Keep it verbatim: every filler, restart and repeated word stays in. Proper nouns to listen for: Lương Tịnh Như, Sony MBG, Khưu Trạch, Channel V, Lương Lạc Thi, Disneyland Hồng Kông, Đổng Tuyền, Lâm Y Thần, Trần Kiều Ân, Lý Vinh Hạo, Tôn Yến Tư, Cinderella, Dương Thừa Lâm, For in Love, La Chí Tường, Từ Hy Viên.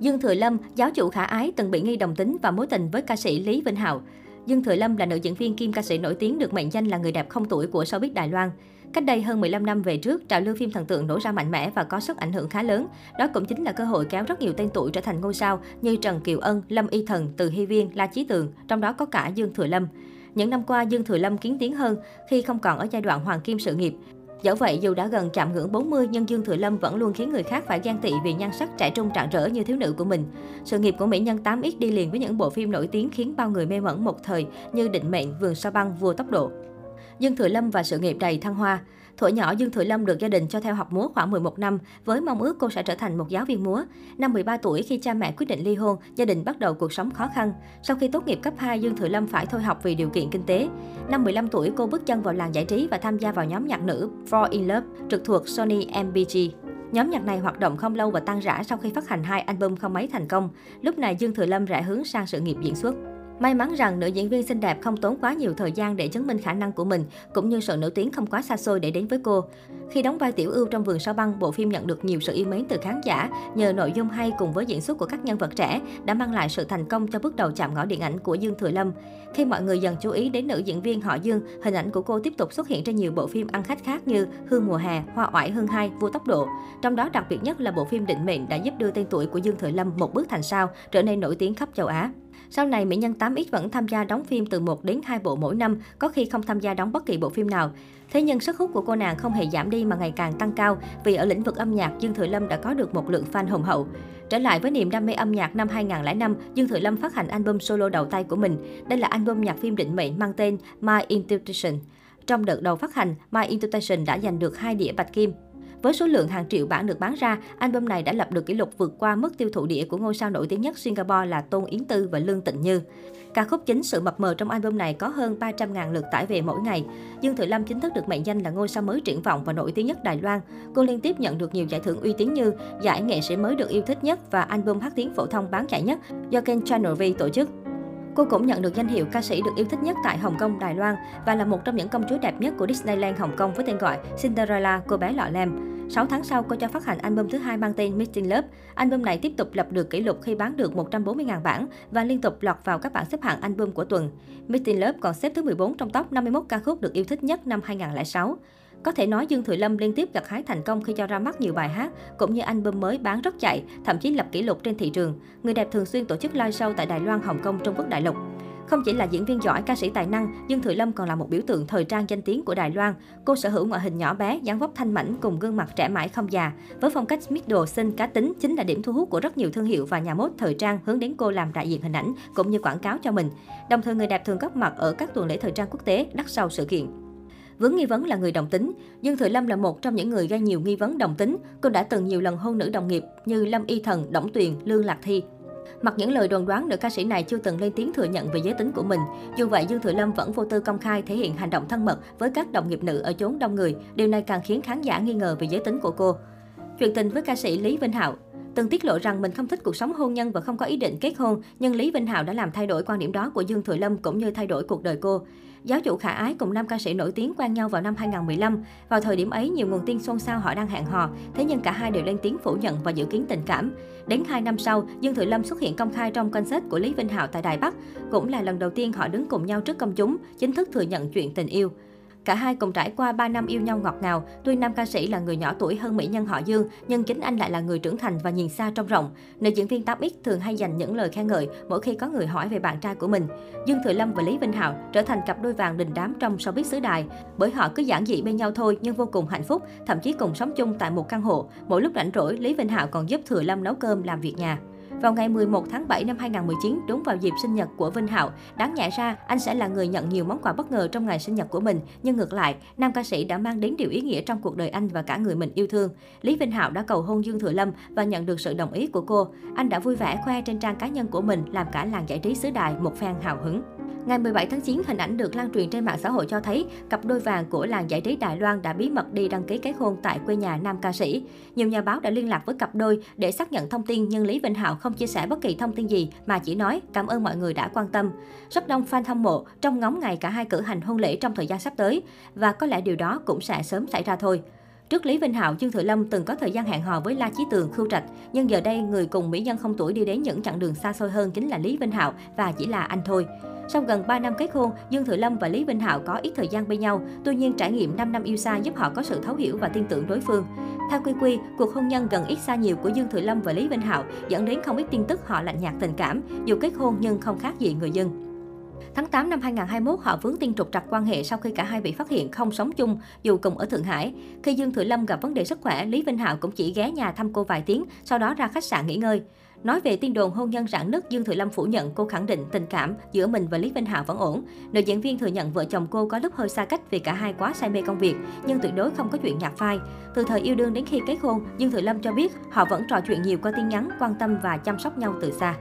Dương Thừa Lâm, giáo chủ khả ái, từng bị nghi đồng tính và mối tình với ca sĩ Lý Vinh Hạo. Dương Thừa Lâm là nữ diễn viên kim ca sĩ nổi tiếng được mệnh danh là người đẹp không tuổi của showbiz Đài Loan. Cách đây hơn mười lăm năm về trước, trào lưu phim thần tượng nổ ra mạnh mẽ và có sức ảnh hưởng khá lớn. Đó cũng chính là cơ hội kéo rất nhiều tên tuổi trở thành ngôi sao như Trần Kiều Ân, Lâm Y Thần, Từ Hy Viên, La Chí Tường, trong đó có cả Dương Thừa Lâm. Những năm qua, Dương Thừa Lâm kiến tiến hơn khi không còn ở giai đoạn hoàng kim sự nghiệp. Dẫu vậy, dù đã gần chạm ngưỡng bốn mươi nhưng Dương Thừa Lâm vẫn luôn khiến người khác phải ghen tị vì nhan sắc trẻ trung rạng rỡ như thiếu nữ của mình. Sự nghiệp của mỹ nhân tám x đi liền với những bộ phim nổi tiếng khiến bao người mê mẩn một thời như Định Mệnh, Vườn Sao Băng, Vua Tốc Độ. Dương Thừa Lâm và sự nghiệp đầy thăng hoa. Thuở nhỏ, Dương Thừa Lâm được gia đình cho theo học múa khoảng mười một năm với mong ước cô sẽ trở thành một giáo viên múa. Năm mười ba tuổi, khi cha mẹ quyết định ly hôn, gia đình bắt đầu cuộc sống khó khăn. Sau khi tốt nghiệp cấp hai, Dương Thừa Lâm phải thôi học vì điều kiện kinh tế. Năm mười lăm tuổi, cô bước chân vào làng giải trí và tham gia vào nhóm nhạc nữ For in Love, trực thuộc Sony em bê giê. Nhóm nhạc này hoạt động không lâu và tan rã sau khi phát hành hai album không mấy thành công. Lúc này, Dương Thừa Lâm rẽ hướng sang sự nghiệp diễn xuất. May mắn rằng nữ diễn viên xinh đẹp không tốn quá nhiều thời gian để chứng minh khả năng của mình, cũng như sự nổi tiếng không quá xa xôi để đến với cô. Khi đóng vai Tiểu Ưu trong Vườn Sao Băng, bộ phim nhận được nhiều sự yêu mến từ khán giả nhờ nội dung hay cùng với diễn xuất của các nhân vật trẻ đã mang lại sự thành công cho bước đầu chạm ngõ điện ảnh của Dương Thừa Lâm. Khi mọi người dần chú ý đến nữ diễn viên họ Dương, hình ảnh của cô tiếp tục xuất hiện trên nhiều bộ phim ăn khách khác như Hương Mùa Hè, Hoa Oải Hương hai, Vua Tốc Độ. Trong đó đặc biệt nhất là bộ phim Định Mệnh đã giúp đưa tên tuổi của Dương Thừa Lâm một bước thành sao, trở nên nổi tiếng khắp châu Á. Sau này, mỹ nhân tám x vẫn tham gia đóng phim từ một đến hai bộ mỗi năm, có khi không tham gia đóng bất kỳ bộ phim nào. Thế nhưng sức hút của cô nàng không hề giảm đi mà ngày càng tăng cao, vì ở lĩnh vực âm nhạc, Dương Thừa Lâm đã có được một lượng fan hùng hậu. Trở lại với niềm đam mê âm nhạc, năm hai nghìn không trăm lẻ năm, Dương Thừa Lâm phát hành album solo đầu tay của mình. Đây là album nhạc phim Định Mệnh mang tên My Intuition. Trong đợt đầu phát hành, My Intuition đã giành được hai đĩa bạch kim. Với số lượng hàng triệu bản được bán ra, album này đã lập được kỷ lục vượt qua mức tiêu thụ đĩa của ngôi sao nổi tiếng nhất Singapore là Tôn Yến Tư và Lương Tịnh Như. Ca khúc chính Sự Mập Mờ trong album này có hơn ba trăm nghìn lượt tải về mỗi ngày. Dương Thừa Lâm chính thức được mệnh danh là ngôi sao mới triển vọng và nổi tiếng nhất Đài Loan. Cô liên tiếp nhận được nhiều giải thưởng uy tín như giải nghệ sĩ mới được yêu thích nhất và album hát tiếng phổ thông bán chạy nhất do kênh Channel V tổ chức. Cô cũng nhận được danh hiệu ca sĩ được yêu thích nhất tại Hồng Kông, Đài Loan và là một trong những công chúa đẹp nhất của Disneyland Hồng Kông với tên gọi Cinderella, cô bé lọ lem. sáu tháng sau, cô cho phát hành album thứ hai mang tên Missing Love. Album này tiếp tục lập được kỷ lục khi bán được một trăm bốn mươi nghìn bản và liên tục lọt vào các bảng xếp hạng album của tuần. Missing Love còn xếp thứ mười bốn trong top năm mươi mốt ca khúc được yêu thích nhất năm hai nghìn không trăm lẻ sáu. Có thể nói Dương Thừa Lâm liên tiếp gặt hái thành công khi cho ra mắt nhiều bài hát, cũng như album mới bán rất chạy, thậm chí lập kỷ lục trên thị trường. Người đẹp thường xuyên tổ chức live show tại Đài Loan, Hồng Kông, Trung Quốc đại lục. Không chỉ là diễn viên giỏi, ca sĩ tài năng, Dương Thừa Lâm còn là một biểu tượng thời trang danh tiếng của Đài Loan. Cô sở hữu ngoại hình nhỏ bé, dáng vóc thanh mảnh cùng gương mặt trẻ mãi không già. Với phong cách middle xinh, cá tính chính là điểm thu hút của rất nhiều thương hiệu và nhà mốt thời trang hướng đến cô làm đại diện hình ảnh cũng như quảng cáo cho mình. Đồng thời, người đẹp thường góp mặt ở các tuần lễ thời trang quốc tế đắt sau sự kiện. Vướng nghi vấn là người đồng tính, Dương Thừa Lâm là một trong những người gây nhiều nghi vấn đồng tính. Cô đã từng nhiều lần hôn nữ đồng nghiệp như Lâm Y Thần, Đổng Tuyền, Lương Lạc Thi. Mặc những lời đồn đoán, nữ ca sĩ này chưa từng lên tiếng thừa nhận về giới tính của mình. Dù vậy, Dương Thừa Lâm vẫn vô tư công khai thể hiện hành động thân mật với các đồng nghiệp nữ ở chốn đông người. Điều này càng khiến khán giả nghi ngờ về giới tính của cô. Chuyện tình với ca sĩ Lý Vinh Hạo. Từng tiết lộ rằng mình không thích cuộc sống hôn nhân và không có ý định kết hôn, nhưng Lý Vinh Hạo đã làm thay đổi quan điểm đó của Dương Thừa Lâm cũng như thay đổi cuộc đời cô. Giáo chủ khả ái cùng nam ca sĩ nổi tiếng quen nhau vào năm hai nghìn không trăm mười lăm. Vào thời điểm ấy, nhiều nguồn tin xôn xao họ đang hẹn hò, thế nhưng cả hai đều lên tiếng phủ nhận và dự kiến tình cảm. Đến hai năm sau, Dương Thừa Lâm xuất hiện công khai trong concert của Lý Vinh Hạo tại Đài Bắc. Cũng là lần đầu tiên họ đứng cùng nhau trước công chúng, chính thức thừa nhận chuyện tình yêu. Cả hai cùng trải qua ba năm yêu nhau ngọt ngào. Tuy nam ca sĩ là người nhỏ tuổi hơn mỹ nhân họ Dương, nhưng chính anh lại là người trưởng thành và nhìn xa trông rộng. Nữ diễn viên tám x thường hay dành những lời khen ngợi mỗi khi có người hỏi về bạn trai của mình. Dương Thừa Lâm và Lý Vinh Hạo trở thành cặp đôi vàng đình đám trong showbiz xứ Đài, bởi họ cứ giản dị bên nhau thôi nhưng vô cùng hạnh phúc, thậm chí cùng sống chung tại một căn hộ. Mỗi lúc rảnh rỗi, Lý Vinh Hạo còn giúp Thừa Lâm nấu cơm, làm việc nhà. Vào ngày mười một tháng bảy năm hai nghìn không trăm mười chín, đúng vào dịp sinh nhật của Vinh Hạo, đáng nhẽ ra anh sẽ là người nhận nhiều món quà bất ngờ trong ngày sinh nhật của mình, nhưng ngược lại, nam ca sĩ đã mang đến điều ý nghĩa trong cuộc đời anh và cả người mình yêu thương. Lý Vinh Hạo đã cầu hôn Dương Thừa Lâm và nhận được sự đồng ý của cô. Anh đã vui vẻ khoe trên trang cá nhân của mình, làm cả làng giải trí xứ Đài một phen hào hứng. Ngày mười bảy tháng chín, hình ảnh được lan truyền trên mạng xã hội cho thấy cặp đôi vàng của làng giải trí Đài Loan đã bí mật đi đăng ký kết hôn tại quê nhà nam ca sĩ. Nhiều nhà báo đã liên lạc với cặp đôi để xác nhận thông tin, nhưng Lý Vinh Hạo không chia sẻ bất kỳ thông tin gì mà chỉ nói cảm ơn mọi người đã quan tâm. Rất đông fan hâm mộ trông ngóng ngày cả hai cử hành hôn lễ trong thời gian sắp tới, và có lẽ điều đó cũng sẽ sớm xảy ra thôi. Trước Lý Vinh Hạo, Dương Thừa Lâm từng có thời gian hẹn hò với La Chí Tường, Khưu Trạch, nhưng giờ đây người cùng mỹ nhân không tuổi đi đến những chặng đường xa xôi hơn chính là Lý Vinh Hạo và chỉ là anh thôi. Sau gần ba năm kết hôn, Dương Thừa Lâm và Lý Vinh Hạo có ít thời gian bên nhau, tuy nhiên trải nghiệm năm năm yêu xa giúp họ có sự thấu hiểu và tin tưởng đối phương. Theo quy quy, cuộc hôn nhân gần ít xa nhiều của Dương Thừa Lâm và Lý Vinh Hạo dẫn đến không ít tin tức họ lạnh nhạt tình cảm, dù kết hôn nhưng không khác gì người dân. Tháng tám năm hai nghìn không trăm hai mươi mốt, họ vướng tin trục trặc quan hệ sau khi cả hai bị phát hiện không sống chung dù cùng ở Thượng Hải. Khi Dương Thừa Lâm gặp vấn đề sức khỏe, Lý Vinh Hạo cũng chỉ ghé nhà thăm cô vài tiếng, sau đó ra khách sạn nghỉ ngơi. Nói về tin đồn hôn nhân rạn nứt, Dương Thừa Lâm phủ nhận, cô khẳng định tình cảm giữa mình và Lý Vinh Hạo vẫn ổn. Nữ diễn viên thừa nhận vợ chồng cô có lúc hơi xa cách vì cả hai quá say mê công việc, nhưng tuyệt đối không có chuyện nhạt phai. Từ thời yêu đương đến khi kết hôn, Dương Thừa Lâm cho biết họ vẫn trò chuyện nhiều qua tin nhắn, quan tâm và chăm sóc nhau từ xa.